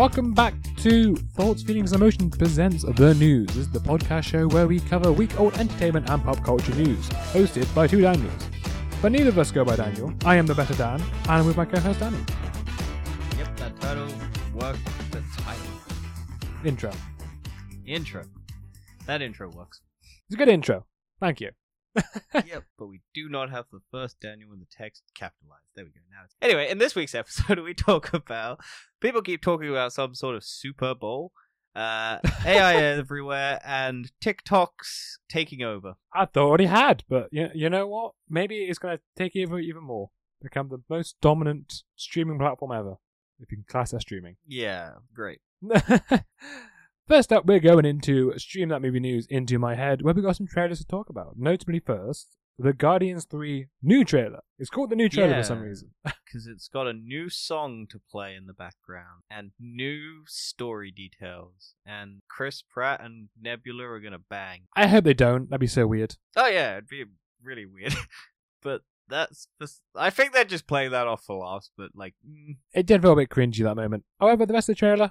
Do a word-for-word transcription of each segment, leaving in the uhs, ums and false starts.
Welcome back to Thoughts, Feelings, and Emotions presents The News. This is the podcast show where we cover week-old entertainment and pop culture news, hosted by two Daniels. But neither of us go by Daniel. I am the better Dan, and I'm with my co-host Danny. Yep, that title works. The title. Intro. Intro. That intro works. It's a good intro. Thank you. Yep, but we do not have the first Daniel in the text capitalized. There we go. Now it's... Anyway, in this week's episode, we talk about people keep talking about some sort of Super Bowl, uh, A I everywhere, and TikTok's taking over. I thought it had, but you, you know what? Maybe it's going to take over even more, become the most dominant streaming platform ever, if you can class that streaming. Yeah, great. First up, we're going into Stream That Movie News Into My Head, where we got some trailers to talk about. Notably first, the Guardians three new trailer. It's called the new trailer yeah, for some reason. Because it's got a new song to play in the background, and new story details, and Chris Pratt and Nebula are going to bang. I hope they don't. That'd be so weird. Oh yeah, it'd be really weird. But that's just, I think they're just playing that off for laughs, but like... Mm. It did feel a bit cringy that moment. However, the rest of the trailer...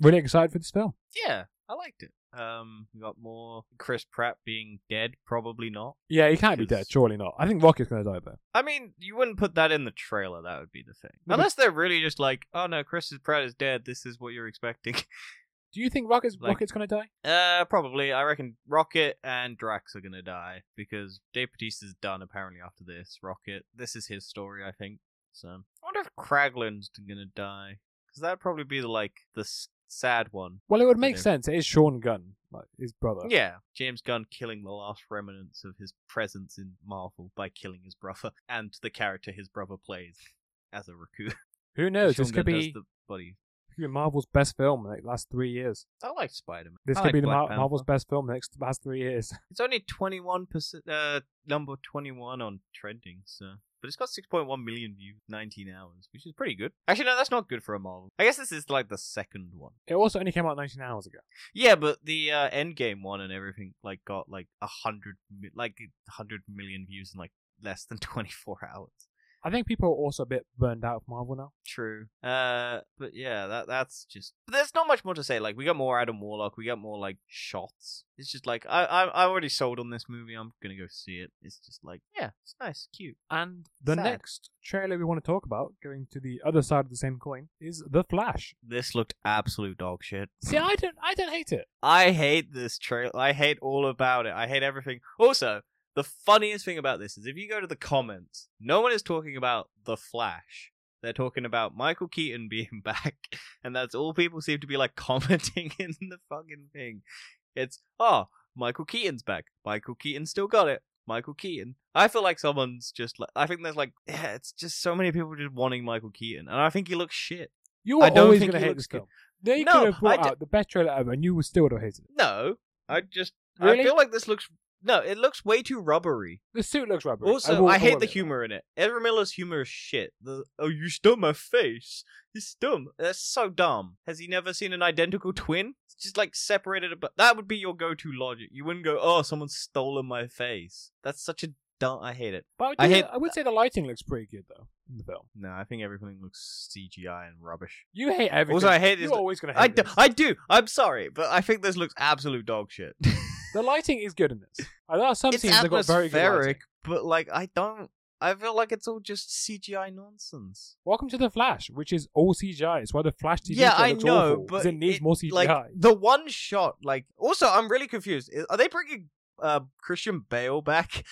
Really excited for this film. Yeah, I liked it. Um, we got more Chris Pratt being dead. Probably not. Yeah, he can't cause... be dead. Surely not. I think Rocket's going to die though. I mean, you wouldn't put that in the trailer. That would be the thing. Maybe. Unless they're really just like, oh no, Chris Pratt is dead. This is what you're expecting. Do you think Rocket's like, Rocket's going to die? Uh, probably. I reckon Rocket and Drax are going to die because Dave Bautista's done apparently after this. Rocket. This is his story, I think. So I wonder if Kraglin's going to die because that'd probably be the, like the. Sad one. Well, it would make sense. It is Sean Gunn, like his brother. Yeah, James Gunn killing the last remnants of his presence in Marvel by killing his brother and the character his brother plays as a raccoon. Who knows? Sean this Gunn could be, the could be Marvel's best film in like the last three years. I like Spider-Man. This I could like be the Mar- Marvel's best film in the next last three years. It's only twenty-one percent, uh, number twenty-one on trending, so. But it's got six point one million views, nineteen hours, which is pretty good. Actually, no, that's not good for a Marvel. I guess this is like the second one. It also only came out nineteen hours ago. Yeah, but the uh, Endgame one and everything like got like one hundred, like one hundred million views in like less than twenty-four hours. I think people are also a bit burned out of Marvel now. True. Uh, but yeah, that that's just... But there's not much more to say. Like, we got more Adam Warlock. We got more, like, shots. It's just like, I, I, I'm already sold on this movie. I'm going to go see it. It's just like, yeah, it's nice, cute. And the sad. Next trailer we want to talk about, going to the other side of the same coin, is The Flash. This looked absolute dog shit. See, I don't, I don't hate it. I hate this trailer. I hate all about it. I hate everything. Also... The funniest thing about this is if you go to the comments, no one is talking about The Flash. They're talking about Michael Keaton being back, and that's all people seem to be, like, commenting in the fucking thing. It's, oh, Michael Keaton's back. Michael Keaton still got it. Michael Keaton. I feel like someone's just, like, I think there's, like, yeah, it's just so many people just wanting Michael Keaton, and I think he looks shit. You are always going to hate this film. They no, could have brought d- out the best trailer ever, and you still would have hated it. No, I just, really? I feel like this looks... No, it looks way too rubbery. The suit looks rubbery. Also, I, will, I hate the humor in it. Ezra Miller's humor is shit. The, oh, you stole my face. It's dumb. That's so dumb. Has he never seen an identical twin? It's just like separated. But that would be your go-to logic. You wouldn't go, oh, someone's stolen my face. That's such a dumb... I hate it. But I, I, hate... I would say the lighting looks pretty good, though, in the film. No, I think everything looks C G I and rubbish. You hate everything. Also, I hate this. You're always going to hate I do, this. I do. I'm sorry, but I think this looks absolute dog shit. The lighting is good in this. I know some scenes have got very good lighting. But like, I don't. I feel like it's all just C G I nonsense. Welcome to The Flash, which is all C G I. It's why The Flash T V yeah, show looks I know, awful, but it needs it, more C G I. Like, the one shot, like. Also, I'm really confused. Are they bringing uh, Christian Bale back?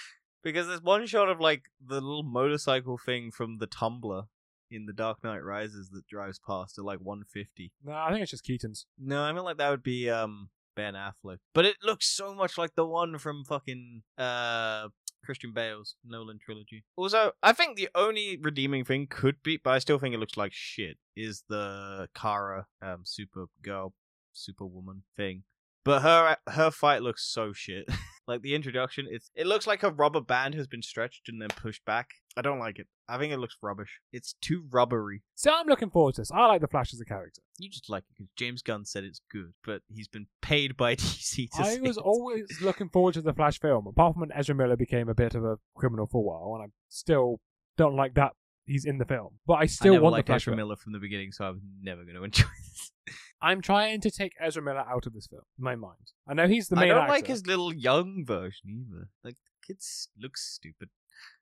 Because there's one shot of like the little motorcycle thing from the Tumbler in The Dark Knight Rises that drives past at like one fifty. No, I think it's just Keaton's. No, I mean like that would be um. Ben Affleck, but it looks so much like the one from fucking uh Christian Bale's Nolan trilogy. Also, I think the only redeeming thing could be, but I still think it looks like shit, is the Kara um Supergirl, Superwoman thing. But her her fight looks so shit. Like the introduction, it's it looks like a rubber band has been stretched and then pushed back. I don't like it. I think it looks rubbish. It's too rubbery. See, I'm looking forward to this. I like The Flash as a character. You just like it because James Gunn said it's good, but he's been paid by D C to I say I was it. Always looking forward to The Flash film, apart from when Ezra Miller became a bit of a criminal for a while, and I still don't like that he's in the film. But I still I never want liked the Flash. Ezra Miller from the beginning, so I was never going to enjoy this. I'm trying to take Ezra Miller out of this film in my mind. I know he's the main actor. I don't actor. like his little young version either. Like, the kids look stupid.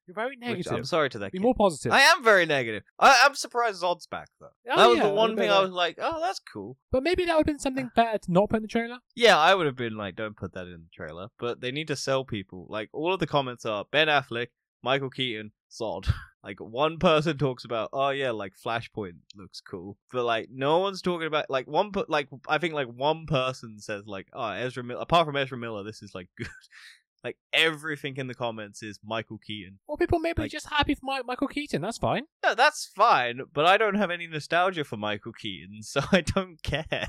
You're very negative. Which, I'm sorry to that. Be kid. more positive. I am very negative. I, I'm surprised Zod's back though. Oh, that was yeah, the one thing like... I was like, oh, that's cool. But maybe that would have been something better to not put in the trailer. Yeah, I would have been like, don't put that in the trailer. But they need to sell people. Like, all of the comments are Ben Affleck, Michael Keaton, Zod. Like, one person talks about, oh yeah, like Flashpoint looks cool, but like no one's talking about like one. But like I think like one person says like, oh, Ezra Miller. Apart from Ezra Miller, this is like good. Like, everything in the comments is Michael Keaton. Well, people may be like, just happy for my- Michael Keaton. That's fine. No, that's fine. But I don't have any nostalgia for Michael Keaton, so I don't care.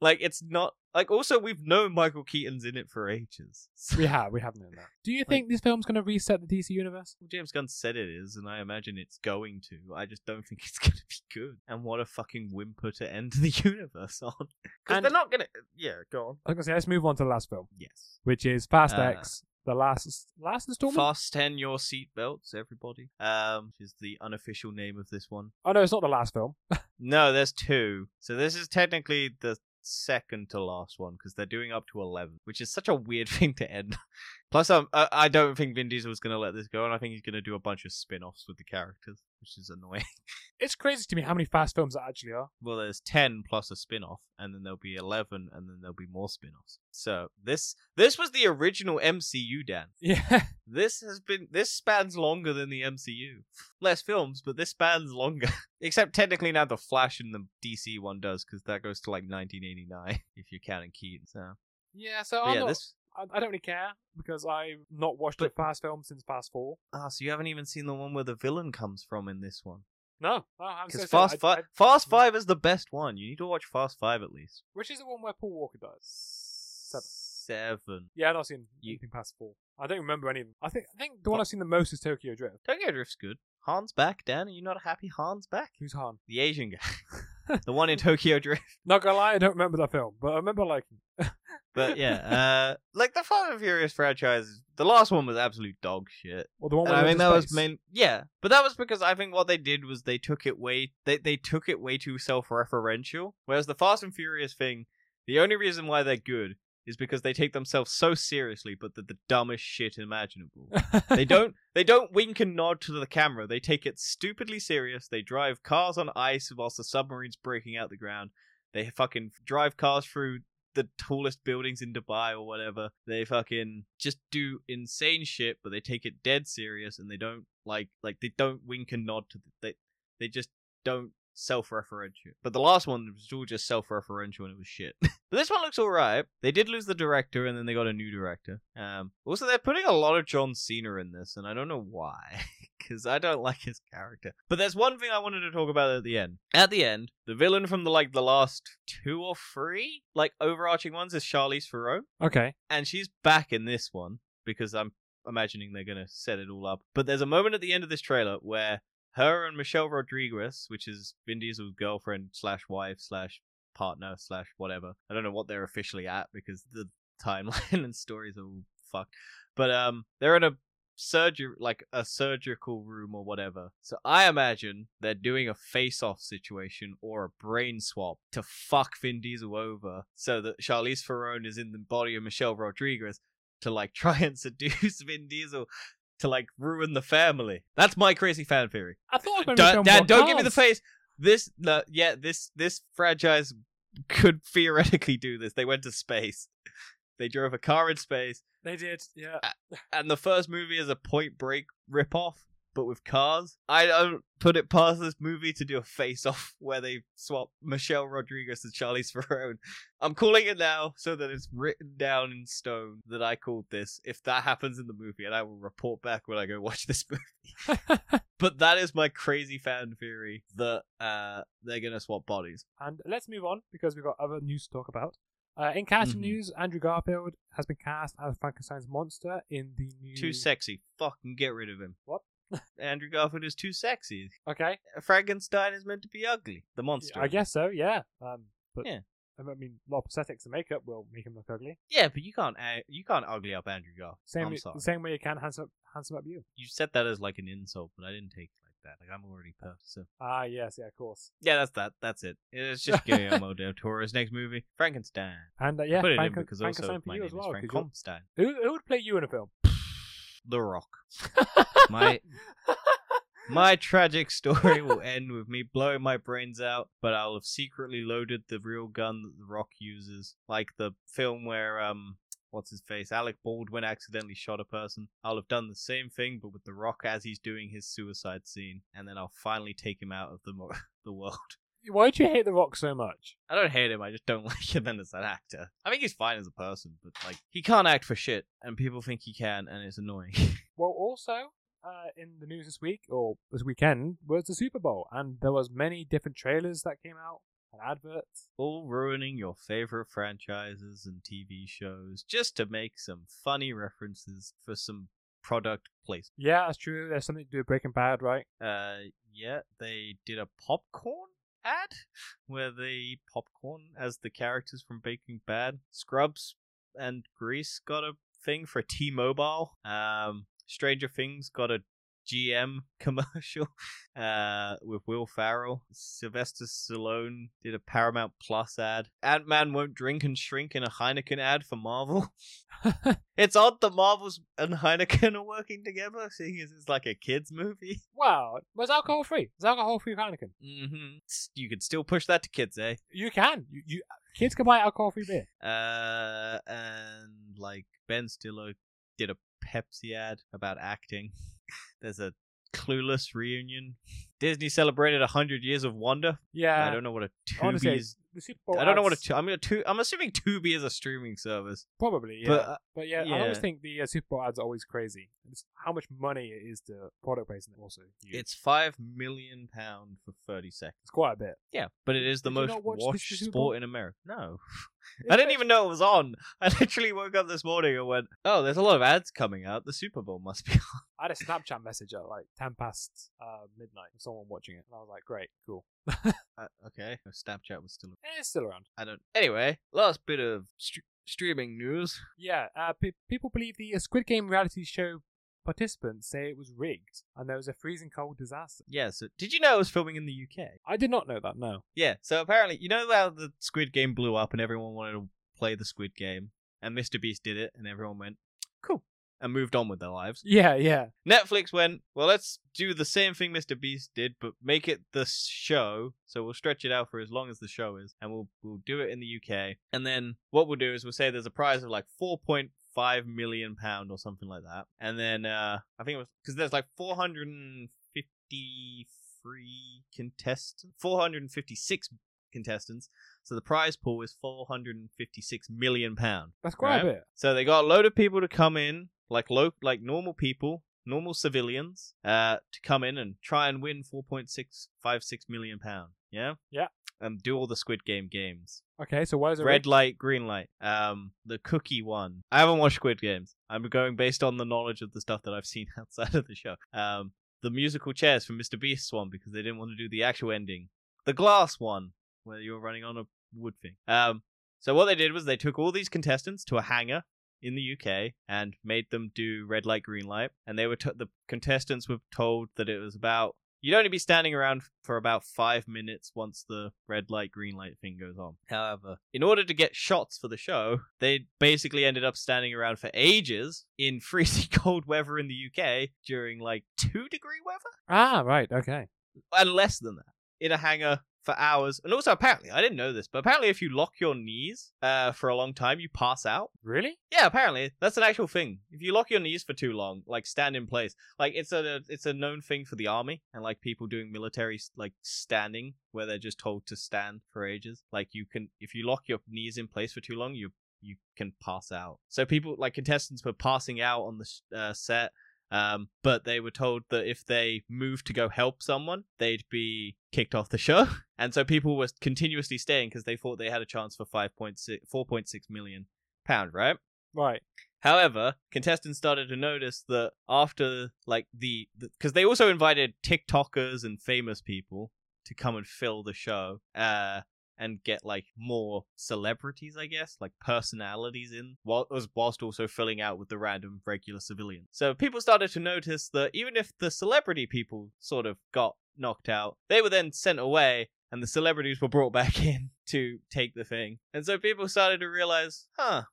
Like, it's not... Like, also, we've known Michael Keaton's in it for ages. So. We have. We have known that. Do you like, think this film's going to reset the D C universe? Well, James Gunn said it is, and I imagine it's going to. I just don't think it's going to be good. And what a fucking whimper to end the universe on. Because they're not going to... Yeah, go on. I was going to say, let's move on to the last film. Yes. Which is Fast uh, X... The last last installment? Fasten your seatbelts, everybody. Um, is the unofficial name of this one. Oh, no, it's not the last film. No, there's two. So this is technically the second to last one, because they're doing up to eleven, which is such a weird thing to end. Plus, um, I, I don't think Vin Diesel is going to let this go, and I think he's going to do a bunch of spin-offs with the characters, which is annoying. It's crazy to me how many Fast films there actually are. Well, there's ten plus a spin-off, and then there'll be eleven, and then there'll be more spin-offs. So this this was the original M C U, Dan. Yeah. This has been this spans longer than the M C U. Less films, but this spans longer. Except technically now the Flash and the D C one does, because that goes to like nineteen eighty-nine if you're counting Keaton. So yeah, so I'm yeah, not. This... I don't really care because I've not watched but, a Fast film since Fast four. Ah, so you haven't even seen the one where the villain comes from in this one? No. Because no, Fast, fi- I, I, Fast I, five is the best one. You need to watch Fast five at least. Which is the one where Paul Walker dies? Seven. Seven. Yeah, I've not seen you... anything past four. I don't remember any of them. I think, I think the one I've seen the most is Tokyo Drift. Tokyo Drift's good. Han's back, Dan. Are you not happy Han's back? Who's Han? The Asian guy. The one in Tokyo Drift. Not gonna lie, I don't remember that film, but I remember liking it. But yeah, uh, like the Fast and Furious franchise, the last one was absolute dog shit. Well, the one where I mean, that space. was main, yeah, but that was because I think what they did was they took it way they they took it way too self-referential. Whereas the Fast and Furious thing, the only reason why they're good is because they take themselves so seriously, but they're the dumbest shit imaginable. They don't they don't wink and nod to the camera. They take it stupidly serious. They drive cars on ice whilst the submarine's breaking out the ground. They fucking drive cars through the tallest buildings in Dubai or whatever. They fucking just do insane shit, but they take it dead serious, and they don't like like they don't wink and nod to the, they they just don't self-referential. But the last one was all just self-referential, and it was shit. But this one looks alright. They did lose the director, and then they got a new director. Um, also, they're putting a lot of John Cena in this, and I don't know why, because I don't like his character. But there's one thing I wanted to talk about at the end. At the end, the villain from the like the last two or three like overarching ones is Charlize Theron. Okay. And she's back in this one, because I'm imagining they're gonna set it all up. But there's a moment at the end of this trailer where her and Michelle Rodriguez, which is Vin Diesel's girlfriend slash wife slash partner slash whatever. I don't know what they're officially at because the timeline and stories are all fucked. But um, they're in a surgery, like a surgical room or whatever. So I imagine they're doing a face-off situation or a brain swap to fuck Vin Diesel over, so that Charlize Theron is in the body of Michelle Rodriguez to like try and seduce Vin Diesel. To like ruin the family. That's my crazy fan theory. I thought it was going to be Dad, don't cars. Give me the face. This, uh, yeah, this this franchise could theoretically do this. They went to space. They drove a car in space. They did, yeah. And the first movie is a Point Break ripoff, but with cars. I don't put it past this movie to do a face-off where they swap Michelle Rodriguez and Charlize Theron. I'm calling it now so that it's written down in stone that I called this, if that happens in the movie, and I will report back when I go watch this movie. But that is my crazy fan theory, that uh, they're going to swap bodies. And let's move on, because we've got other news to talk about. Uh, in casting mm-hmm. news, Andrew Garfield has been cast as Frankenstein's monster in the new... Too sexy. Fucking get rid of him. What? Andrew Garfield is too sexy. Okay. Frankenstein is meant to be ugly. The monster. Yeah, I guess so, yeah. Um, but yeah. I mean, a lot of prosthetics and makeup will make him look ugly. Yeah, but you can't uh, you can't ugly up Andrew Garfield. Same, I'm sorry. The same way you can handsome up, handsome up you. You said that as like an insult, but I didn't take it like that. Like, I'm already puffed, so. Ah, yes, yeah, of course. Yeah, that's that. That's it. It's just Guillermo del Toro's next movie, Frankenstein. And, uh, yeah, I put it Frank- in because Frank- also my name as well, is Frankenstein. Who, who would play you in a film? The Rock. My... My tragic story will end with me blowing my brains out, but I'll have secretly loaded the real gun that The Rock uses. Like the film where, um, what's his face? Alec Baldwin accidentally shot a person. I'll have done the same thing, but with The Rock as he's doing his suicide scene, and then I'll finally take him out of the, mo- the world. Why do you hate The Rock so much? I don't hate him, I just don't like him as an actor. I think he's fine as a person, but, like, he can't act for shit, and people think he can, and it's annoying. Well, also... Uh, in the news this week, or this weekend, was the Super Bowl, and there was many different trailers that came out, and adverts. All ruining your favourite franchises and T V shows, just to make some funny references for some product placement. Yeah, that's true. There's something to do with Breaking Bad, right? Uh, yeah, they did a popcorn ad, where they eat popcorn as the characters from Breaking Bad. Scrubs and Grease got a thing for T-Mobile. Um... Stranger Things got a G M commercial uh, with Will Ferrell. Sylvester Stallone did a Paramount Plus ad. Ant-Man Won't Drink and Shrink in a Heineken ad for Marvel. It's odd that Marvel's and Heineken are working together, seeing as it's like a kids' movie. Wow. Well, it's alcohol-free. It's alcohol-free Heineken. Mm-hmm. You can still push that to kids, eh? You can. You, you Kids can buy alcohol-free beer. Uh, and, like, Ben Stiller did a Pepsi ad about acting. There's a Clueless reunion. Disney celebrated one hundred years of wonder. Yeah, I don't know what a Tubi is. I don't know what a t- I'm gonna t- I'm assuming Tubi is a streaming service. Probably, yeah. But, uh, but yeah, yeah, I always think the uh, Super Bowl ads are always crazy. It's how much money it is to product placement also. Huge. It's five million pound for thirty seconds. It's quite a bit. Yeah, but it is the Did most watched sport in America. No, I didn't even know it was on. I literally woke up this morning and went, "Oh, there's a lot of ads coming out. The Super Bowl must be on." I had a Snapchat message at like ten past uh, midnight. Someone watching it, and I was like, "Great, cool." uh, okay, no, Snapchat was still. It's still around. I don't. Anyway, last bit of st- streaming news. Yeah, uh, p- people believe the uh, Squid Game reality show participants say it was rigged, and there was a freezing cold disaster. Yeah. So, did you know it was filming in the U K? I did not know that. No. Yeah. So apparently, you know how the Squid Game blew up, and everyone wanted to play the Squid Game, and Mr Beast did it, and everyone went, "Cool," and moved on with their lives. Yeah, yeah. Netflix went, well, let's do the same thing Mister Beast did, but make it the show, so we'll stretch it out for as long as the show is, and we'll we'll do it in the U K. And then what we'll do is we'll say there's a prize of like four point five million pounds or something like that. And then uh, I think it was, because there's like four hundred fifty-three contestants, four hundred fifty-six contestants, so the prize pool is four hundred fifty-six million pounds. That's quite right? A bit. So they got a load of people to come in, like lo- like normal people, normal civilians, uh, to come in and try and win four point six five six million pounds. Yeah? Yeah. And um, do all the Squid Game games. Okay, so why is it red re- light, green light? Um, the cookie one. I haven't watched Squid Games. I'm going based on the knowledge of the stuff that I've seen outside of the show. Um, the musical chairs for Mister Beast's one, because they didn't want to do the actual ending. The glass one, where you're running on a wood thing. Um, so what they did was they took all these contestants to a hangar in the U K and made them do red light, green light. And they were t- the contestants were told that it was about, you'd only be standing around for about five minutes once the red light, green light thing goes on. However, in order to get shots for the show, they basically ended up standing around for ages in freezing cold weather in the U K during like two degree weather. Ah, right. Okay. And less than that. In a hangar for hours. And also, apparently, I didn't know this, but apparently if you lock your knees uh, for a long time, you pass out. Really? Yeah, apparently. That's an actual thing. If you lock your knees for too long, like, stand in place. Like, it's a it's a known thing for the army and, like, people doing military, like, standing, where they're just told to stand for ages. Like, you can, if you lock your knees in place for too long, you you can pass out. So people, like, contestants were passing out on the uh, set. Um, but they were told that if they moved to go help someone, they'd be kicked off the show. And so people were continuously staying because they thought they had a chance for four point six million pounds, right? Right. However, contestants started to notice that after, like, the... Because the, they also invited TikTokers and famous people to come and fill the show. Uh, and get like more celebrities, I guess, like personalities in, whilst also filling out with the random regular civilians. So people started to notice that even if the celebrity people sort of got knocked out, they were then sent away and the celebrities were brought back in to take the thing. And so people started to realize, huh,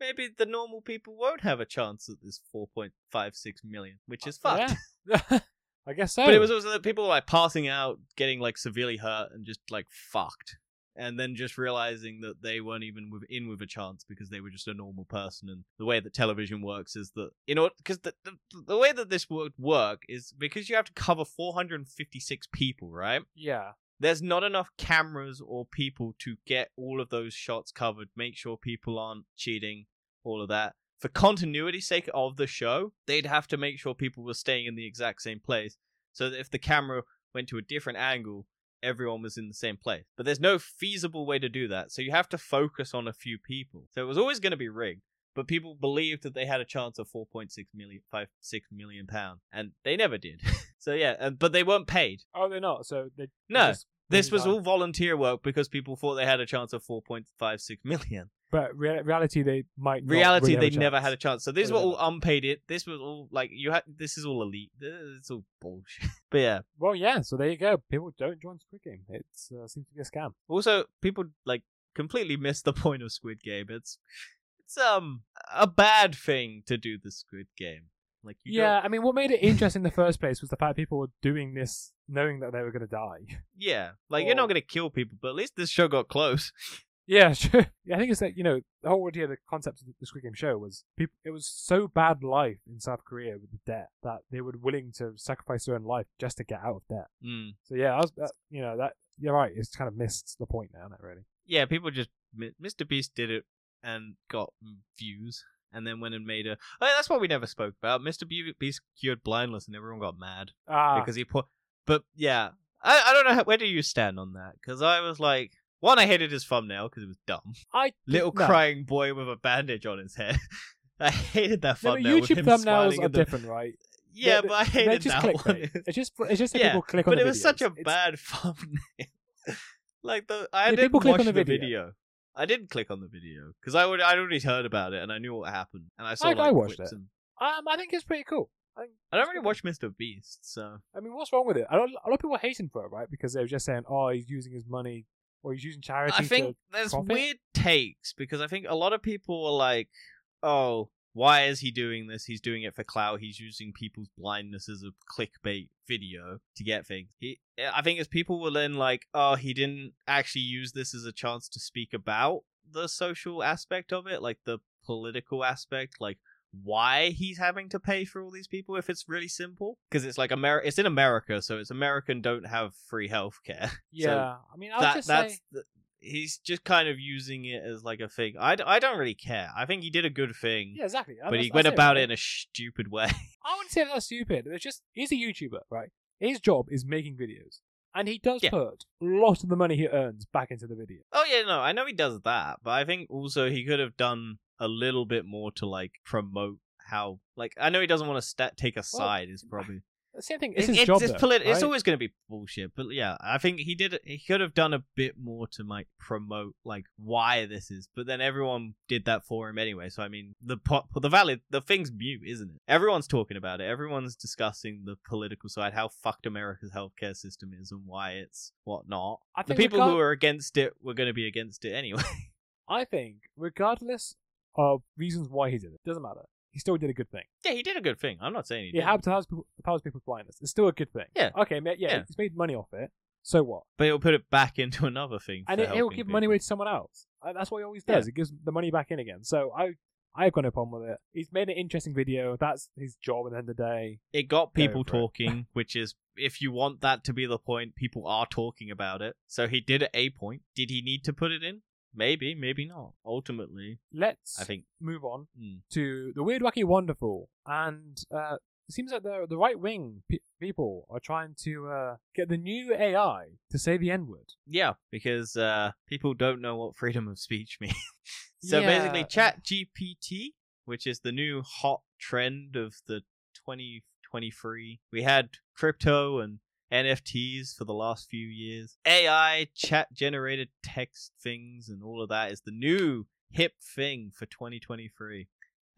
maybe the normal people won't have a chance at this four point five six million, which is fucked. Yeah. I guess so. But it was also that people were like passing out, getting like severely hurt and just like fucked. And then just realizing that they weren't even in with a chance because they were just a normal person. And the way that television works is that, you know, because the, the the way that this would work is because you have to cover four hundred fifty-six people, right? Yeah. There's not enough cameras or people to get all of those shots covered, make sure people aren't cheating, all of that. For continuity's sake of the show, they'd have to make sure people were staying in the exact same place, so that if the camera went to a different angle, everyone was in the same place. But there's no feasible way to do that, so you have to focus on a few people. So it was always going to be rigged, but people believed that they had a chance of four point six million, five, six million pounds, and they never did. So yeah, and, but they weren't paid. Oh, they're not, so they... No, this was all volunteer work because people thought they had a chance of four point five six million. But re- reality, they might not reality really they never had a chance. So these were all unpaid. It this was all like you had. This is all elite. It's all bullshit. But yeah. Well, yeah. So there you go. People don't join Squid Game. It uh, seems to be a scam. Also, people like completely missed the point of Squid Game. It's it's um a bad thing to do the Squid Game. Like you yeah, don't... I mean, what made it interesting in the first place was the fact people were doing this knowing that they were going to die. Yeah, like or... you're not going to kill people, but at least this show got close. Yeah, sure. Yeah, I think it's that, you know, the whole idea, the concept of the Squid Game show was people. It was so bad life in South Korea with the debt that they were willing to sacrifice their own life just to get out of debt. Mm. So yeah, I was, that, you know, that you're right. It's kind of missed the point now, not really. Yeah, people just Mister Beast did it and got views, and then went and made a. I mean, that's what we never spoke about. Mister Beast cured blindness, and everyone got mad ah. because he put. But yeah, I I don't know how, where do you stand on that? Because I was like. One, I hated his thumbnail because it was dumb. I Little no. crying boy with a bandage on his head. I hated that thumbnail. No, but YouTube with him thumbnails are the... different, right? Yeah, they're, but I hated just that one. It. It's just it's just that yeah, people click on the video. But it was videos. such a it's... bad thumbnail. Like the I yeah, didn't watch the, the video. video. I didn't click on the video because I would I'd already heard about it and I knew what happened and I saw. I, like, I watched it. And... Um, I think it's pretty cool. I, I don't really watch Mister Beast, so I mean, what's wrong with it? I don't, a lot of people are hating for it, right? Because they were just saying, "Oh, he's using his money." Or he's using charity. I think there's profit. Weird takes because I think a lot of people are like, "Oh, why is he doing this? He's doing it for clout. He's using people's blindness as a clickbait video to get things." He, I think as people were then like, "Oh, he didn't actually use this as a chance to speak about the social aspect of it, like the political aspect, like." Why he's having to pay for all these people if it's really simple, because it's like Amer- it's in America, so it's American don't have free healthcare. Yeah, so I mean, I'll that, just that's say the, he's just kind of using it as like a thing. I, I don't really care. I think he did a good thing. Yeah, exactly. I but must, he went about it, it in a stupid way. I wouldn't say that's stupid. It's just he's a YouTuber, right? His job is making videos. And he does yeah. put a lot of the money he earns back into the video. Oh, yeah, no, I know he does that. But I think also he could have done a little bit more to, like, promote how... Like, I know he doesn't want to st- take a side well, is probably... The same thing. It's it, his it's, job, it's, though, politi- right? It's always going to be bullshit. But, yeah, I think he did. He could have done a bit more to, like, promote, like, why this is. But then everyone did that for him anyway. So, I mean, the po- the valid... The thing's mute, isn't it? Everyone's talking about it. Everyone's discussing the political side, how fucked America's healthcare system is and why it's whatnot. I think the people regard- who are against it were going to be against it anyway. I think, regardless of reasons why he did it, doesn't matter. He still did a good thing. Yeah, he did a good thing. I'm not saying he did. It helped powers people's blindness. It's still a good thing. Yeah. Okay, yeah, yeah, he's made money off it. So what? But it'll put it back into another thing. And it will give people. money away to someone else. That's what he always does. Yeah. It gives the money back in again. So I, I've got no problem with it. He's made an interesting video. That's his job at the end of the day. It got people talking, which is, if you want that to be the point, people are talking about it. So he did a point. Did he need to put it in? Maybe, maybe not. Ultimately, let's I think move on mm. to the weird, wacky, wonderful, and uh, it seems that the the right wing pe- people are trying to uh, get the new A I to say the N word. Yeah, because uh, people don't know what freedom of speech means. So yeah. Basically, ChatGPT, which is the new hot trend of the twenty twenty-three. We had crypto and N F Ts for the last few years. A I, chat-generated text things, and all of that is the new hip thing for twenty twenty-three.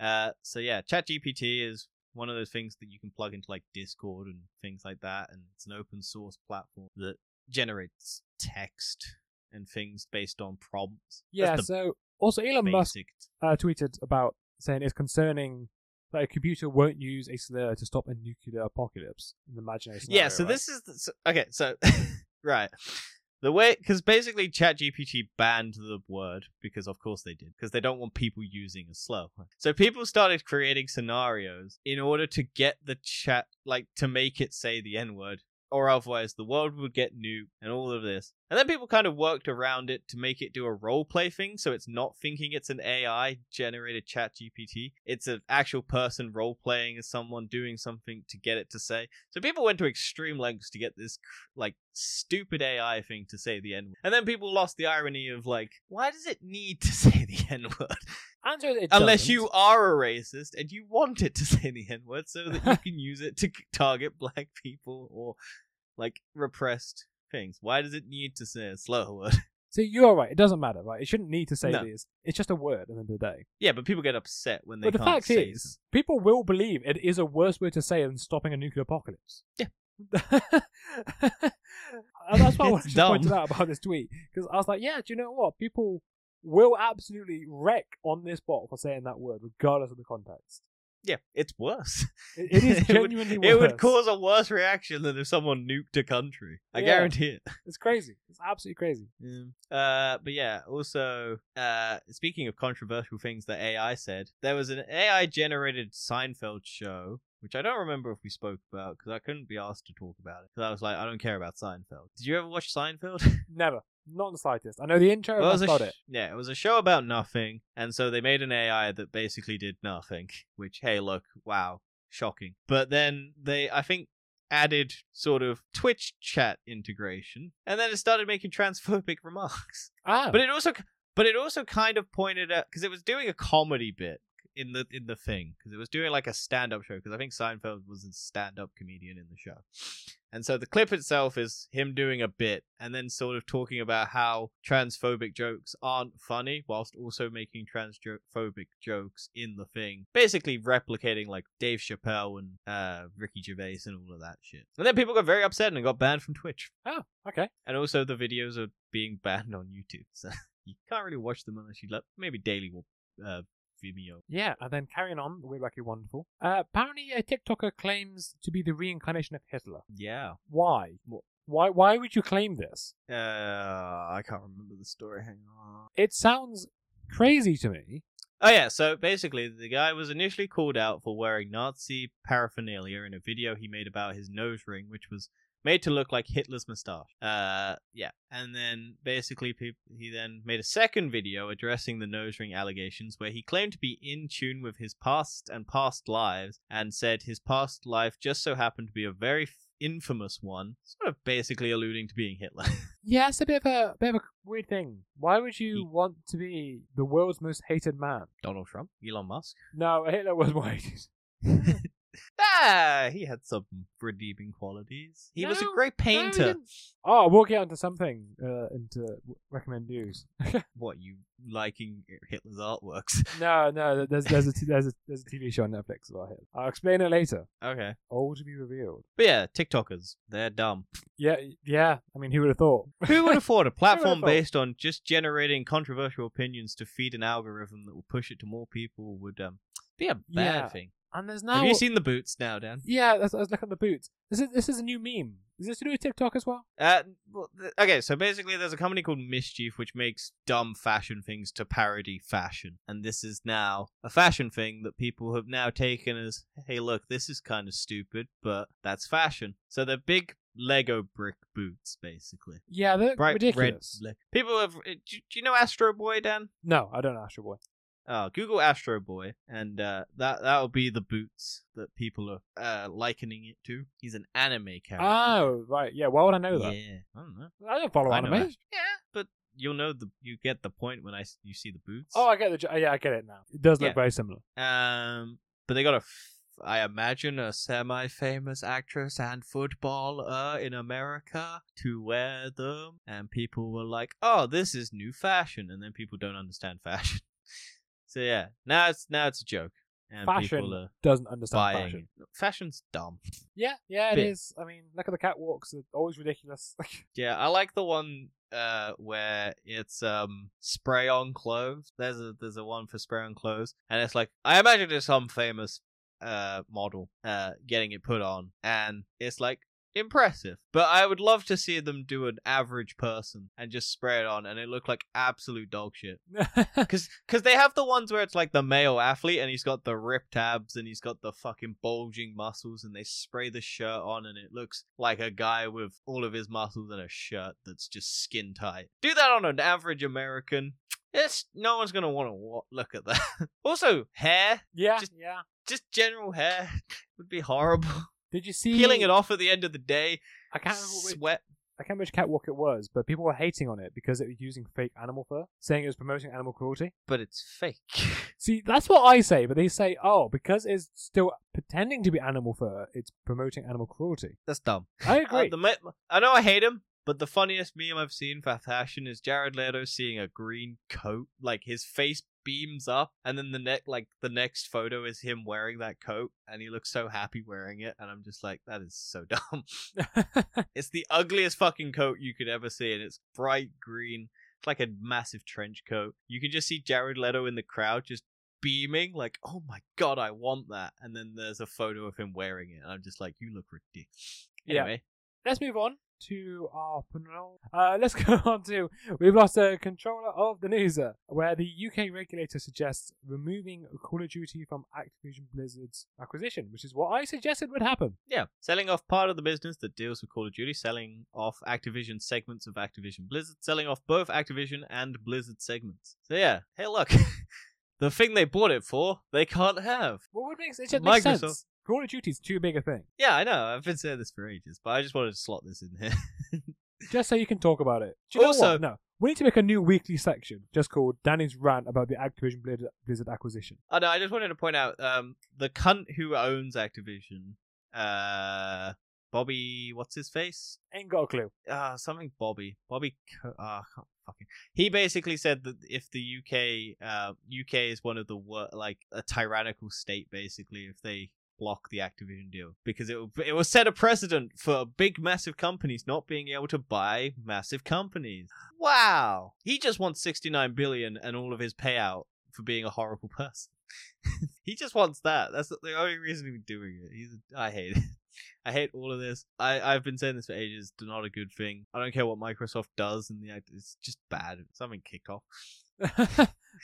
Uh, so yeah, ChatGPT is one of those things that you can plug into like Discord and things like that, and it's an open source platform that generates text and things based on prompts. Yeah, so also Elon Musk uh, tweeted about saying it's concerning that a computer won't use a slur to stop a nuclear apocalypse in the imaginary scenario. Yeah, so right? this is... The, so, okay, so... right. The way... Because basically ChatGPT banned the word, because of course they did, because they don't want people using a slur. So people started creating scenarios in order to get the chat... Like, to make it say the N-word, or otherwise the world would get nuked and all of this. And then people kind of worked around it to make it do a role-play thing, so it's not thinking it's an A I-generated ChatGPT. It's an actual person role-playing as someone doing something to get it to say. So people went to extreme lengths to get this, like, stupid A I thing to say the N-word. And then people lost the irony of, like, why does it need to say the N-word? Andrew, it Unless doesn't. You are a racist and you want it to say the N-word so that you can use it to target black people or, like, repressed things. Why does it need to say a slur word? So you're right, it doesn't matter, right? It shouldn't need to say no. this. It's just a word at the end of the day. Yeah, but people get upset when they but can't the fact say is, this. People will believe it is a worse word to say than stopping a nuclear apocalypse. Yeah. And that's what I was pointing out about this tweet. Because I was like, yeah, do you know what? People will absolutely wreck on this bot for saying that word, regardless of the context. Yeah, it's worse. It, it is genuinely it would, worse. It would cause a worse reaction than if someone nuked a country. I yeah. guarantee it. It's crazy. It's absolutely crazy. Yeah. Uh, but yeah, also, uh, speaking of controversial things that A I said, there was an A I-generated Seinfeld show, which I don't remember if we spoke about, because I couldn't be asked to talk about it, because I was like, I don't care about Seinfeld. Did you ever watch Seinfeld? Never. Not the slightest. I know the intro, well, about sh- it. Yeah, it was a show about nothing, and so they made an A I that basically did nothing, which, hey, look, wow, shocking. But then they, I think, added sort of Twitch chat integration, and then it started making transphobic remarks. Ah. But it also, but it also kind of pointed at, because it was doing a comedy bit in the in the thing, because it was doing like a stand-up show, because I think Seinfeld was a stand-up comedian in the show. And so the clip itself is him doing a bit and then sort of talking about how transphobic jokes aren't funny, whilst also making transphobic jokes in the thing. Basically replicating like Dave Chappelle and uh, Ricky Gervais and all of that shit. And then people got very upset and got banned from Twitch. Oh, okay. And also the videos are being banned on YouTube. So you can't really watch them unless you let, maybe daily will... Uh, Vimeo. Yeah, and then carrying on, we're lucky, wonderful. Uh, apparently, a TikToker claims to be the reincarnation of Hitler. Yeah. Why? What? Why? Why would you claim this? Uh, I can't remember the story. Hang on. It sounds crazy to me. Oh yeah, so basically the guy was initially called out for wearing Nazi paraphernalia in a video he made about his nose ring, which was made to look like Hitler's moustache. Uh, yeah. And then basically pe- he then made a second video addressing the nose ring allegations where he claimed to be in tune with his past and past lives and said his past life just so happened to be a very f- infamous one, sort of basically alluding to being Hitler. Yeah, it's a bit of a, bit of a weird thing. Why would you he- want to be the world's most hated man? Donald Trump? Elon Musk? No, Hitler was more hated. Ah, he had some redeeming qualities. He no, was a great painter. No, oh, we'll get onto something uh, into recommend news. What, you liking Hitler's artworks? No, no. There's there's a t- there's a there's a T V show on Netflix about Hitler. I'll explain it later. Okay. All to be revealed. But yeah, TikTokers, they're dumb. Yeah, yeah. I mean, who would have thought? Who would have thought a platform thought? based on just generating controversial opinions to feed an algorithm that will push it to more people would um, be a bad yeah. thing. And there's now... Have you seen the boots now, Dan? Yeah, I was looking at the boots. This is this is a new meme. Is this to do with TikTok as well? Uh, well th- okay, so basically there's a company called Mischief which makes dumb fashion things to parody fashion. And this is now a fashion thing that people have now taken as, hey, look, this is kind of stupid, but that's fashion. So they're big Lego brick boots, basically. Yeah, they look ridiculous. Red, le- people have... Do, do you know Astro Boy, Dan? No, I don't know Astro Boy. Oh, Google Astro Boy, and uh, that that'll be the boots that people are uh, likening it to. He's an anime character. Oh, right, yeah. Why would I know that? Yeah, I don't know. I don't follow I anime. Know. Yeah, but you'll know the you get the point when I you see the boots. Oh, I get the yeah, I get it now. It does look yeah. very similar. Um, but they got a I imagine, a semi-famous actress and footballer in America to wear them. And people were like, oh, this is new fashion. And then people don't understand fashion. So yeah, now it's now it's a joke. And fashion people are doesn't understand buying. fashion. Fashion's dumb. Yeah, yeah, it Bit. is. I mean, look at the catwalks; they're always ridiculous. Yeah, I like the one uh, where it's um, spray on clothes. There's a there's a one for spray on clothes, and it's like I imagine it's some famous uh, model uh, getting it put on, and it's like impressive. But I would love to see them do an average person and just spray it on, and it looked like absolute dog shit. Because they have the ones where it's like the male athlete, and he's got the ripped abs, and he's got the fucking bulging muscles, and they spray the shirt on, and it looks like a guy with all of his muscles and a shirt that's just skin tight. Do that on an average American. It's no one's gonna want to wa- look at that. Also, hair. Yeah, just, yeah. Just general hair would be horrible. Did you see peeling it off at the end of the day? I can't remember which, sweat. I can't remember which catwalk it was, but people were hating on it because it was using fake animal fur, saying it was promoting animal cruelty. But it's fake. See, that's what I say, but they say, "Oh, because it's still pretending to be animal fur, it's promoting animal cruelty." That's dumb. I agree. Uh, the ma- I know I hate him, but the funniest meme I've seen for fashion is Jared Leto seeing a green coat, like his face beams up, and then the neck like the next photo is him wearing that coat, and he looks so happy wearing it, and I'm just like, that is so dumb. It's the ugliest fucking coat you could ever see, and it's bright green. It's like a massive trench coat. You can just see Jared Leto in the crowd just beaming like, oh my god, I want that, and then there's a photo of him wearing it, and I'm just like, you look ridiculous. Anyway, yeah. Let's move on to our panel. Uh, let's go on to we've lost a controller of the newser, where the U K regulator suggests removing Call of Duty from Activision Blizzard's acquisition, which is what I suggested would happen. Yeah, selling off part of the business that deals with Call of Duty, selling off Activision segments of Activision Blizzard, selling off both Activision and Blizzard segments. So yeah, hey look, the thing they bought it for, they can't have. Well, what would make it makes sense? Call of Duty's too big a thing. Yeah, I know. I've been saying this for ages, but I just wanted to slot this in here. Just so you can talk about it. Do you know also, what? No. We need to make a new weekly section just called Danny's Rant about the Activision Blizzard acquisition. Oh, no, I just wanted to point out um, the cunt who owns Activision, uh, Bobby, what's his face? Ain't got a clue. Uh, something Bobby. Bobby, uh, I can't fucking... He basically said that if the U K, uh, U K is one of the, wor- like, a tyrannical state, basically, if they block the Activision deal, because it it will set a precedent for big massive companies not being able to buy massive companies. Wow, he just wants sixty-nine billion and all of his payout for being a horrible person. He just wants that. That's the only reason he's doing it. He's I hate it. I hate all of this. I I've been saying this for ages. It's not a good thing. I don't care what Microsoft does, and the it's just bad. Something kicked off.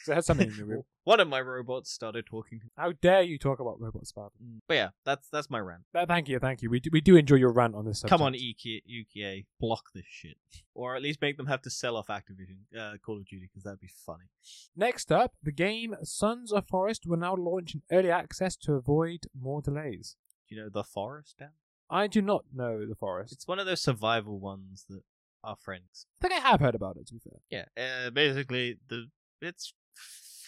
So I had something in the room. One of my robots started talking. How dare you talk about robots, Barbie? Mm. But yeah, that's that's my rant. Uh, thank you, thank you. We do, we do enjoy your rant on this subject. Come on, U K, block this shit. Or at least make them have to sell off Activision, uh, Call of Duty, because that'd be funny. Next up, the game Sons of Forest will now launch in early access to avoid more delays. Do you know The Forest, Dan? I do not know The Forest. It's one of those survival ones that are friends. I think I have heard about it, to be fair. Yeah, uh, basically, the it's...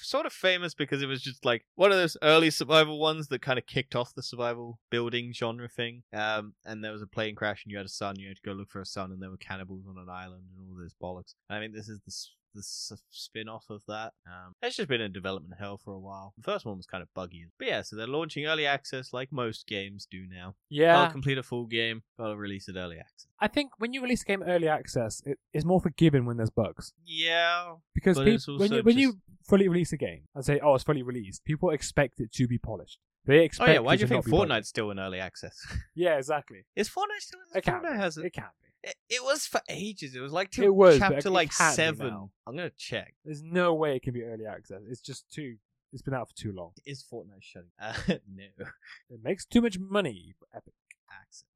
sort of famous because it was just like one of those early survival ones that kind of kicked off the survival building genre thing, um and there was a plane crash and you had a son, you had to go look for a son, and there were cannibals on an island and all this bollocks. I mean, this is the the spin-off of that. Um it's just been in development hell for a while. The first one was kind of buggy, but yeah, so they're launching early access like most games do now. Yeah, I'll complete a full game, I'll release it early access. I think when you release a game early access, it is more forgiving when there's bugs. Yeah, because people, when, you, when just... you fully release a game and say, oh, it's fully released, people expect it to be polished. They expect. Oh yeah, why do you think Fortnite's polished? Still in early access? Yeah, exactly. Is Fortnite still in early access? It Fortnite has it. It can't be. It, it was for ages. It was like till it was, chapter like seven. I'm gonna check. There's no way it can be early access. It's just too. It's been out for too long. Is Fortnite shutting? Uh, no. It makes too much money for Epic.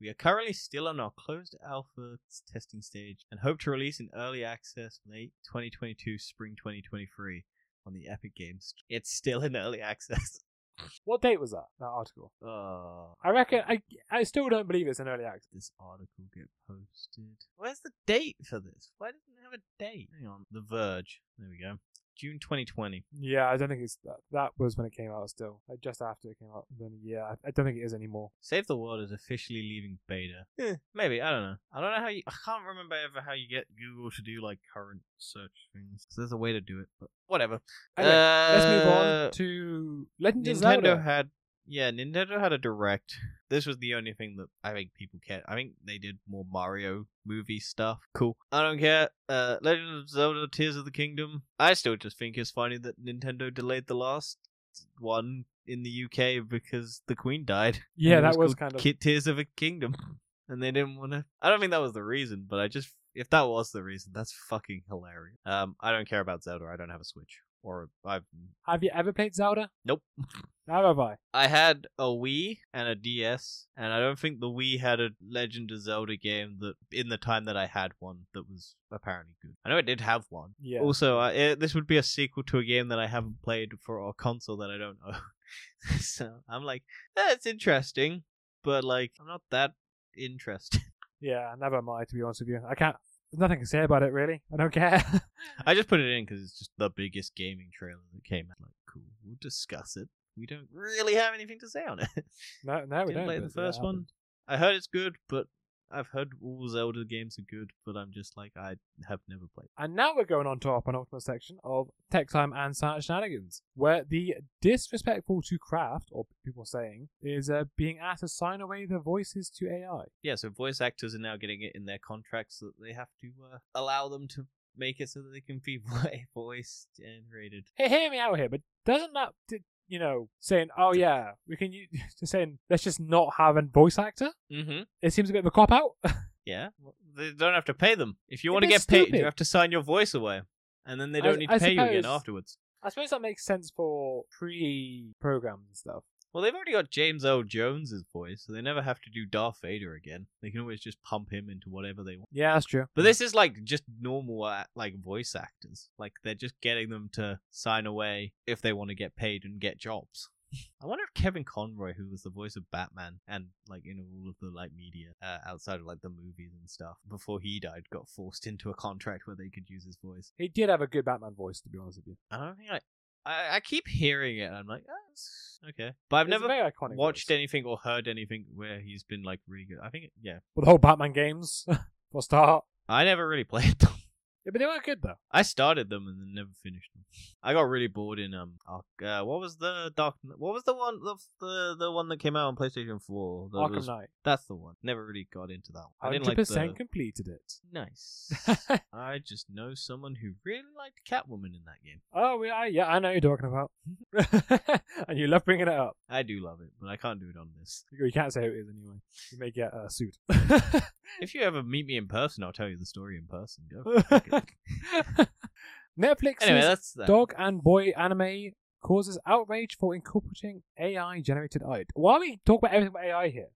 We are currently still on our closed alpha testing stage and hope to release in early access late twenty twenty-two, spring twenty twenty-three on the Epic Games. It's still in early access. What date was that? That article. Uh, I reckon I I still don't believe it's an early access. This article get posted. Where's the date for this? Why doesn't it have a date? Hang on. The Verge. There we go. June twenty twenty. Yeah, I don't think it's that. That was when it came out still. Like just after it came out. Then yeah, I, I don't think it is anymore. Save the World is officially leaving beta. Eh, maybe. I don't know. I don't know how you... I can't remember ever how you get Google to do like current search things. So there's a way to do it, but whatever. Anyway, uh, let's move on to... Legend of Zelda. Nintendo had... Yeah, Nintendo had a direct. This was the only thing that I think people cared. I think they did more Mario movie stuff. Cool. I don't care. Uh, Legend of Zelda Tears of the Kingdom. I still just think it's funny that Nintendo delayed the last one in the U K because the Queen died. Yeah, that was kind of... Tears of a Kingdom. And they didn't want to... I don't think that was the reason, but I just... If that was the reason, that's fucking hilarious. Um, I don't care about Zelda. I don't have a Switch. Or I've... Have you ever played Zelda? Nope. How have I? I had a Wii and a D S, and I don't think the Wii had a Legend of Zelda game that, in the time that I had one, that was apparently good. I know it did have one. Yeah. Also, uh, it, this would be a sequel to a game that I haven't played for a console that I don't own. So I'm like, that's eh, interesting, but like, I'm not that interested. Yeah, never mind. To be honest with you, I can't. There's nothing to say about it, really. I don't care. I just put it in because it's just the biggest gaming trailer that came out. Like, cool, we'll discuss it. We don't really have anything to say on it. No, no, we don't. Play the first one. I heard it's good, but I've heard all Zelda games are good, but I'm just like, I have never played. And now we're going on to our penultimate section of Tech Time and Silent Shenanigans, where the disrespectful to craft, or people saying, is uh, being asked to sign away their voices to A I. Yeah, so voice actors are now getting it in their contracts that they have to uh, allow them to make it so that they can be voice generated. Hey, hear me out here, but doesn't that... Did- you know, saying, oh yeah, we can use, just saying, let's just not have a voice actor. Mm-hmm. It seems a bit of a cop-out. Yeah. They don't have to pay them. If you it want to get paid, stupid. You have to sign your voice away. And then they don't I, need to I pay suppose, you again afterwards. I suppose that makes sense for pre-programmed and stuff. Well, they've already got James Earl Jones' voice, so they never have to do Darth Vader again. They can always just pump him into whatever they want. Yeah, that's true. But this is like just normal like voice actors. Like they're just getting them to sign away if they want to get paid and get jobs. I wonder if Kevin Conroy, who was the voice of Batman and like in all of the like media uh, outside of like the movies and stuff, before he died, got forced into a contract where they could use his voice. He did have a good Batman voice, to be honest with you. I don't think I. I, I keep hearing it, and I'm like, oh, okay. But I've it's never watched voice. anything or heard anything where he's been, like, really good. I think, it, yeah. Well, the whole Batman games, for start. I never really played them. Yeah, but they were good, though. I started them and then never finished them. I got really bored in, um, uh, what was the Dark... What was the one the the, the one that came out on PlayStation four? Arkham was, Knight. That's the one. Never really got into that one. I didn't like the... one hundred percent completed it. Nice. I just know someone who really liked Catwoman in that game. Oh, we are, yeah, I know you're talking about. And you love bringing it up. I do love it, but I can't do it on this. You can't say who it is anyway. You may get uh, sued. If you ever meet me in person, I'll tell you the story in person. Go. Netflix's anyway, that's that. Dog and Boy anime causes outrage for incorporating A I-generated art. Why are we talking about everything about A I here?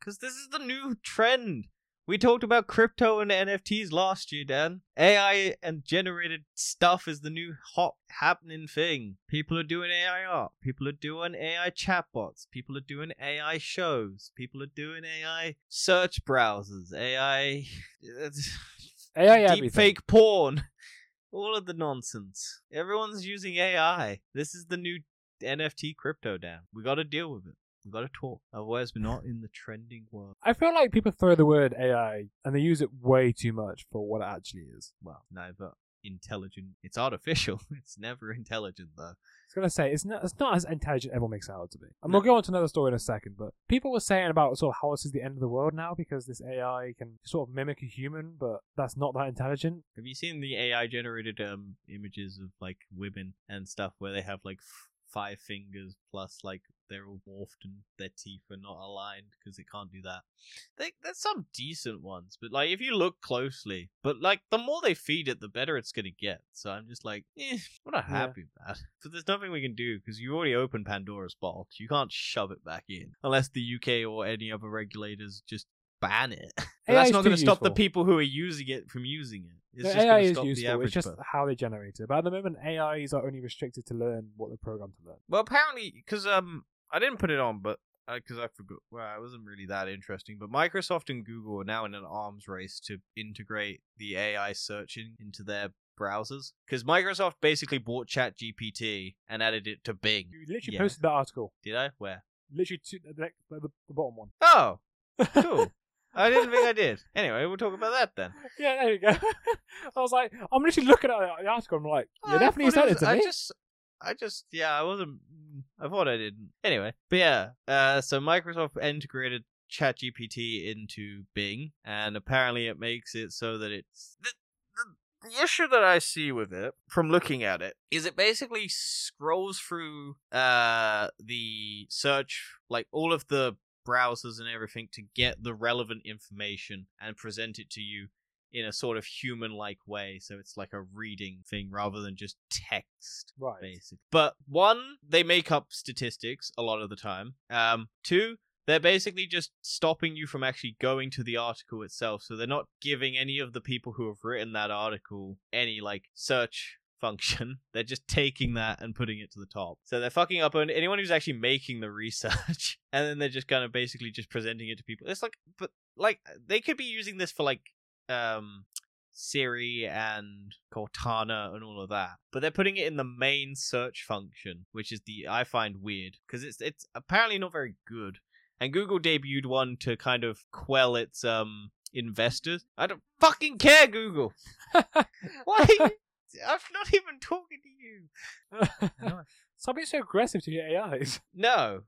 Because this is the new trend. We talked about crypto and N F Ts last year, Dan. A I and generated stuff is the new hot happening thing. People are doing A I art. People are doing A I chatbots. People are doing A I shows. People are doing A I search browsers. A I... A I deep fake porn. All of the nonsense. Everyone's using A I. This is the new N F T crypto, Dan. We got to deal with it. We've got to talk. Otherwise, we're not in the trending world. I feel like people throw the word A I and they use it way too much for what it actually is. Well, neither intelligent. It's artificial. It's never intelligent, though. I was going to say, it's not, it's not as intelligent as everyone makes it out to be. And no. We'll go on to another story in a second, but people were saying about sort of how this is the end of the world now because this A I can sort of mimic a human, but that's not that intelligent. Have you seen the A I-generated um, images of, like, women and stuff where they have, like... F- five fingers plus like they're all morphed and their teeth are not aligned because it can't do that. They, there's some decent ones, but like if you look closely, but like the more they feed it, the better it's gonna get. So I'm just like, eh, we're not happy yeah. with that. So there's nothing we can do because you already opened Pandora's box. You can't shove it back in unless the U K or any other regulators just ban it. That's not going to stop useful. the people who are using it from using it. It's just A I is stop useful. It's just birth. how they generate it. But at the moment, A Is are only restricted to learn what they're programmed to learn. Well, apparently, because um, I didn't put it on, but because uh, I forgot, well, it wasn't really that interesting. But Microsoft and Google are now in an arms race to integrate the A I searching into their browsers. Because Microsoft basically bought ChatGPT and added it to Bing. You literally yeah. posted that article. Did I? Where? Literally to the, the, the bottom one. Oh, cool. I didn't think I did. Anyway, we'll talk about that then. Yeah, there you go. I was like, I'm literally looking at the article. I'm like, yeah, definitely sent it to me. I just, I just, yeah, I wasn't. I thought I didn't. Anyway, but yeah. Uh, so Microsoft integrated ChatGPT into Bing, and apparently it makes it so that it's. Th- The issue that I see with it, from looking at it, is it basically scrolls through uh, the search, like all of the browsers and everything, to get the relevant information and present it to you in a sort of human-like way. So it's like a reading thing rather than just text, right? Basically. But one, they make up statistics a lot of the time. Um, two, they're basically just stopping you from actually going to the article itself. So they're not giving any of the people who have written that article any, like, search function. They're just taking that and putting it to the top. So they're fucking up on anyone who's actually making the research. And then they're just kind of basically just presenting it to people. It's like, but, like, they could be using this for, like, um... Siri and Cortana and all of that, but they're putting it in the main search function, which is the I find weird, because it's it's apparently not very good. And Google debuted one to kind of quell its um investors. I don't fucking care, Google. Why? I'm not even talking to you. No. Somebody's so aggressive to your A Is. No.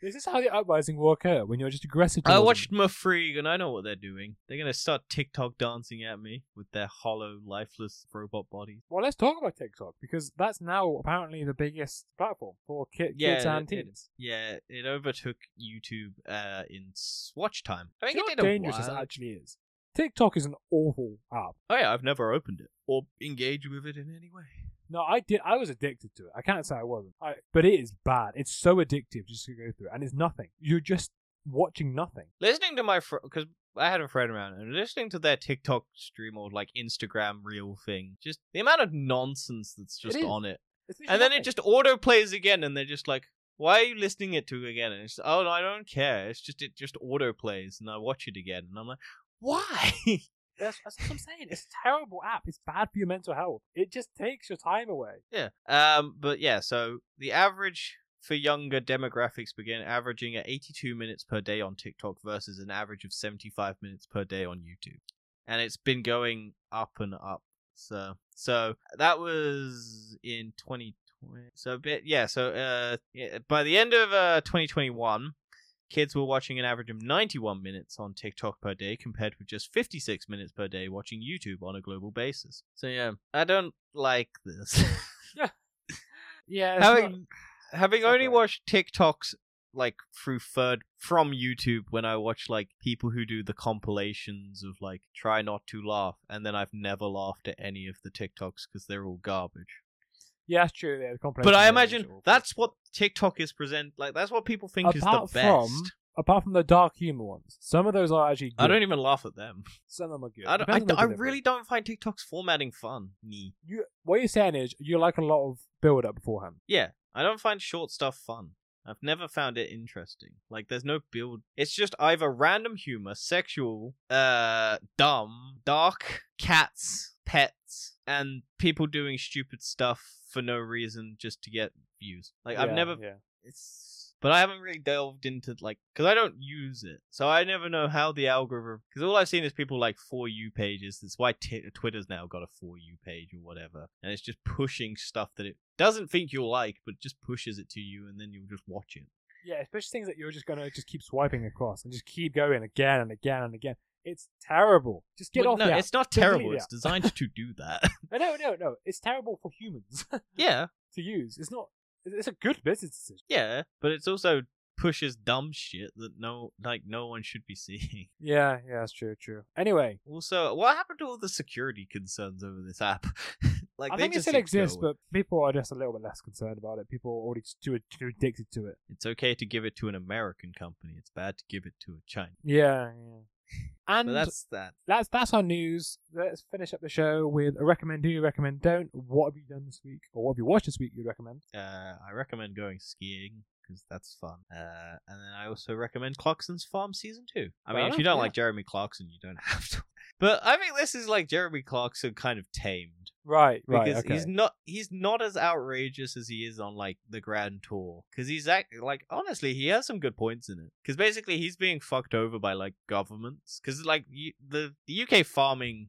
Is this how the uprising will occur, when you're just aggressive to I them? Watched Mafrig, and I know what they're doing. They're going to start TikTok dancing at me with their hollow, lifeless robot bodies. Well, let's talk about TikTok, because that's now apparently the biggest platform for ki- yeah, kids and it, teens. It, yeah, it overtook YouTube uh, in watch time. I think it did a while. How dangerous it actually is. TikTok is an awful app. Oh yeah, I've never opened it or engaged with it in any way. No, I did. I was addicted to it. I can't say I wasn't. I, but it is bad. It's so addictive just to go through it. And it's nothing. You're just watching nothing. Listening to my friend, because I had a friend around, and listening to their TikTok stream or like Instagram reel thing, just the amount of nonsense that's just it on it. And then it just auto plays again, and they're just like, why are you listening it to again? And it's, oh, no, I don't care. It's just, it just auto plays, and I watch it again. And I'm like, why? That's, that's what I'm saying. It's a terrible app. It's bad for your mental health. It just takes your time away. Yeah. Um. But yeah, so the average for younger demographics begin averaging at eighty-two minutes per day on TikTok versus an average of seventy-five minutes per day on YouTube. And it's been going up and up. So so that was in twenty twenty. So a bit, yeah, so uh, yeah, by the end of uh twenty twenty-one, kids were watching an average of ninety-one minutes on TikTok per day compared with just fifty-six minutes per day watching YouTube on a global basis. So yeah, I don't like this. yeah. yeah having not... having okay. only watched TikToks like through third from YouTube when I watch like people who do the compilations of like try not to laugh, and then I've never laughed at any of the TikToks because they're all garbage. Yeah, that's true. Yeah, the but I imagine that's what TikTok is present like. That's what people think apart is the best. From, apart from the dark humor ones, some of those are actually good. I don't even laugh at them. Some of them are good. I, don't, I, I really don't find TikTok's formatting fun. Nee. You, what you're saying is you like a lot of build-up beforehand. Yeah, I don't find short stuff fun. I've never found it interesting. Like, there's no build. It's just either random humor, sexual, uh, dumb, dark, cats, pets, and people doing stupid stuff for no reason just to get views. Like, yeah, I've never... Yeah. It's... But I haven't really delved into, like... Because I don't use it. So I never know how the algorithm... Because all I've seen is people, like, For You pages. That's why t- Twitter's now got a For You page or whatever. And it's just pushing stuff that it doesn't think you'll like, but just pushes it to you, and then you'll just watch it. Yeah, especially things that you're just going to just keep swiping across and just keep going again and again and again. It's terrible. Just get well, off no, the app. It's not terrible. It's designed to do that. no, no, no. It's terrible for humans. yeah. To use. It's not... It's a good business decision. Yeah, but it's also pushes dumb shit that no, like, no one should be seeing. Yeah, yeah, that's true, true. Anyway. Also, what happened to all the security concerns over this app? Like, I they think just it still exists, but people are just a little bit less concerned about it. People are already too, too addicted to it. It's okay to give it to an American company. It's bad to give it to a Chinese. Yeah, yeah. And that's that. That's that's our news. Let's finish up the show with a recommend do, recommend don't. What have you done this week, or what have you watched this week? You recommend? Uh, I recommend going skiing because that's fun. Uh, and then I also recommend Clarkson's Farm season two. I well, mean, if you don't yeah. like Jeremy Clarkson, you don't have to. But I think this is like Jeremy Clarkson kind of tamed. Right, right. Because okay. he's not he's not as outrageous as he is on like the Grand Tour. Because he's act- like honestly, he has some good points in it. Because basically, he's being fucked over by like governments. Because like you, the the U K farming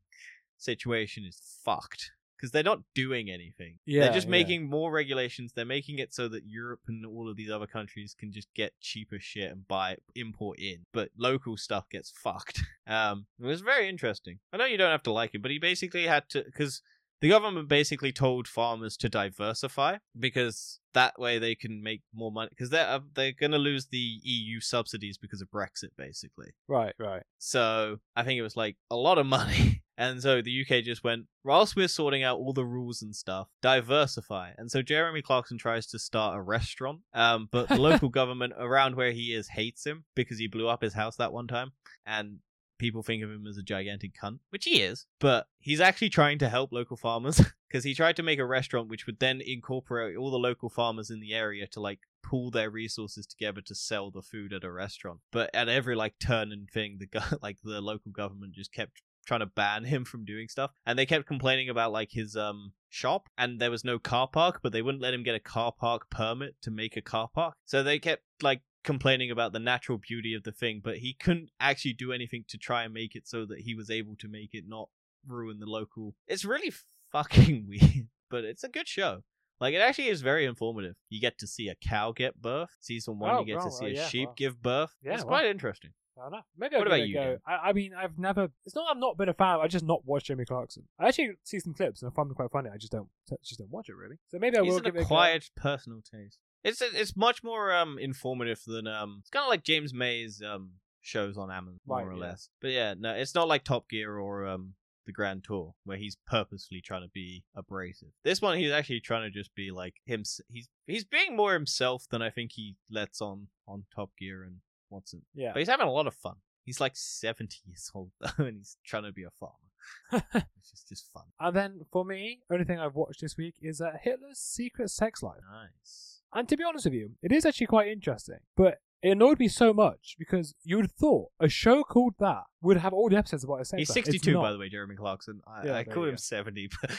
situation is fucked. Because they're not doing anything. Yeah, they're just making yeah. more regulations. They're making it so that Europe and all of these other countries can just get cheaper shit and buy import in. But local stuff gets fucked. Um, it was very interesting. I know you don't have to like it, but he basically had to... Because the government basically told farmers to diversify because that way they can make more money. Because they're, uh, they're going to lose the E U subsidies because of Brexit, basically. Right, right. So I think it was like a lot of money. And so the U K just went, whilst we're sorting out all the rules and stuff, diversify. And so Jeremy Clarkson tries to start a restaurant, um, but the local government around where he is hates him because he blew up his house that one time. And people think of him as a gigantic cunt, which he is. But he's actually trying to help local farmers because he tried to make a restaurant which would then incorporate all the local farmers in the area to like pool their resources together to sell the food at a restaurant. But at every like turn and thing, the go- like the local government just kept trying to ban him from doing stuff, and they kept complaining about like his um shop, and there was no car park, but they wouldn't let him get a car park permit to make a car park. So they kept like complaining about the natural beauty of the thing, but he couldn't actually do anything to try and make it so that he was able to make it not ruin the local. It's really fucking weird, but it's a good show. Like, it actually is very informative. You get to see a cow get birth. Season one, oh, you get well, to see well, a yeah, sheep well. give birth. Yeah, it's well. quite interesting. I don't know. Maybe I'll what about you? Go. I, I mean, I've never. It's not. I've not been a fan. I just not watched Jeremy Clarkson. I actually see some clips and I find them quite funny. I just don't. Just don't watch it really. So maybe I He's will give it a quiet go. Personal taste. It's it's much more um informative than um. It's kind of like James May's um shows on Amazon right, more or yeah. less. But yeah, no, it's not like Top Gear or um. The Grand Tour, where he's purposefully trying to be abrasive. This one, he's actually trying to just be like him. He's he's being more himself than I think he lets on on Top Gear and Watson. Yeah, but he's having a lot of fun. He's like seventy years old though, and he's trying to be a farmer. It's just, just fun. And then for me, only thing I've watched this week is uh, Hitler's Secret Sex Life. Nice. And to be honest with you, it is actually quite interesting, but it annoyed me so much because you would have thought a show called that would have all the episodes of what I said. He's sixty-two, by the way, Jeremy Clarkson. I, yeah, I call him go. seventy, but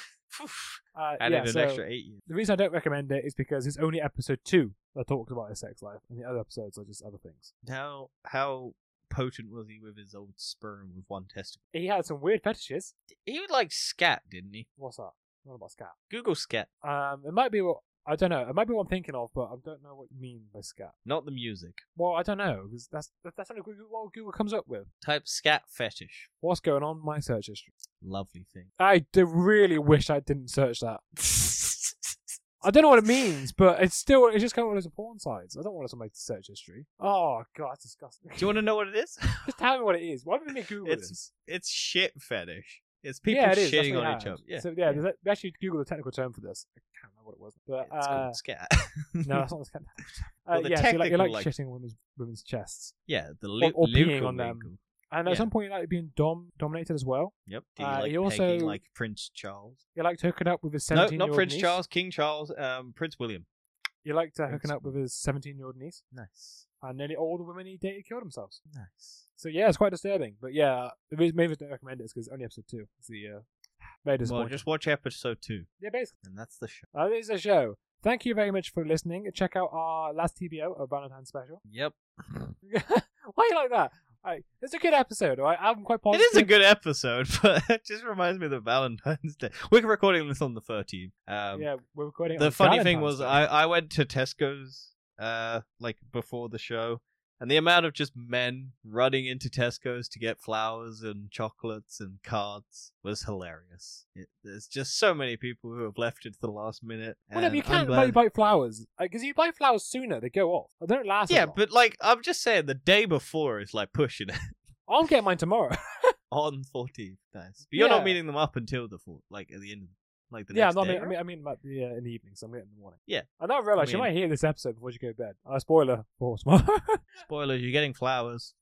uh, added yeah, an so extra eight years. The reason I don't recommend it is because it's only episode two that talks about his sex life, and the other episodes are just other things. How how potent was he with his old sperm with one testicle? He had some weird fetishes. He would like scat, didn't he? What's that? What about scat? Google scat. Um, it might be what. I don't know. It might be what I'm thinking of, but I don't know what you mean by scat. Not the music. Well, I don't know, because that's that's not what Google comes up with. Type scat fetish. What's going on in my search history? Lovely thing. I d- really wish I didn't search that. I don't know what it means, but it's still it's just kind of one of those porn sites. I don't want it on my search history. Oh god, that's disgusting. Do you want to know what it is? Just tell me what it is. Why would we Google it's, this? It's shit fetish. It's people yeah, it is. shitting on each other. Yeah. So yeah, yeah. we actually Google the technical term for this. I can't remember what it was. But, it's uh, called scat. No, it's not scat. Uh, well, the yeah, technical, so you like, you're like, like shitting on women's, women's chests. Yeah, the li- or, or peeing on them. Legal. And at yeah. some point, you like being dom dominated as well. Yep. Do you uh, like, he also pegging, like Prince Charles? You like hooking up with his seventeen-year-old niece? No, not Prince niece? Charles. King Charles. Um, Prince William. You like uh, hooking up with his seventeen-year-old niece? Nice. And nearly all the women he dated killed themselves. Nice. So yeah, it's quite disturbing. But yeah, maybe I don't recommend it because only episode two. It's the uh, very disappointing. Well, just watch episode two. Yeah, basically. And that's the show. That is the show. Thank you very much for listening. Check out our last T B O, our Valentine's special. Yep. Why are you like that? Right. It's a good episode, right? I'm quite positive. It is a good episode, but it just reminds me of the Valentine's Day. We're recording this on the thirteenth. Um, yeah, we're recording it on the funny Valentine's thing was, I, I went to Tesco's uh, like before the show, and the amount of just men running into Tesco's to get flowers and chocolates and cards was hilarious. It, there's just so many people who have left it to the last minute. Well, no, you can't buy, buy flowers. Because you buy flowers sooner, they go off. They don't last Yeah, but like, I'm just saying, the day before is like pushing it. I'll get mine tomorrow. On fourteenth, nice. But you're yeah. not meeting them up until the fourth, like at the end of the Like the yeah, next no, day, I mean, right? I mean, I mean the, uh, in the evening, so I'm getting in the morning. Yeah. And I realised I mean, you might hear this episode before you go to bed. Uh, spoiler for tomorrow. Spoiler, you're getting flowers.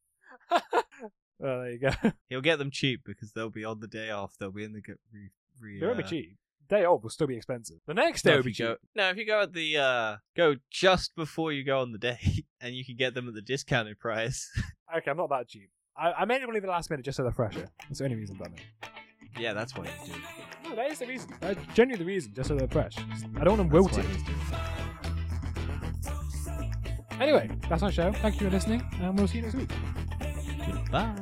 Well, there you go. He'll get them cheap because they'll be on the day off. They'll be in the... Re, re, they won't uh, be cheap. Day off will still be expensive. The next day no, will be cheap. Go, no, if you go at the... Uh, go just before you go on the day and you can get them at the discounted price. Okay, I'm not that cheap. I, I made it leave at the last minute just so they're fresher. That's the only reason I've done it. Yeah, that's why you do. No, that is the reason. That's genuinely the reason, just so they're fresh. I don't want them wilted. Anyway, that's our show. Thank you for listening, and we'll see you next week. Goodbye.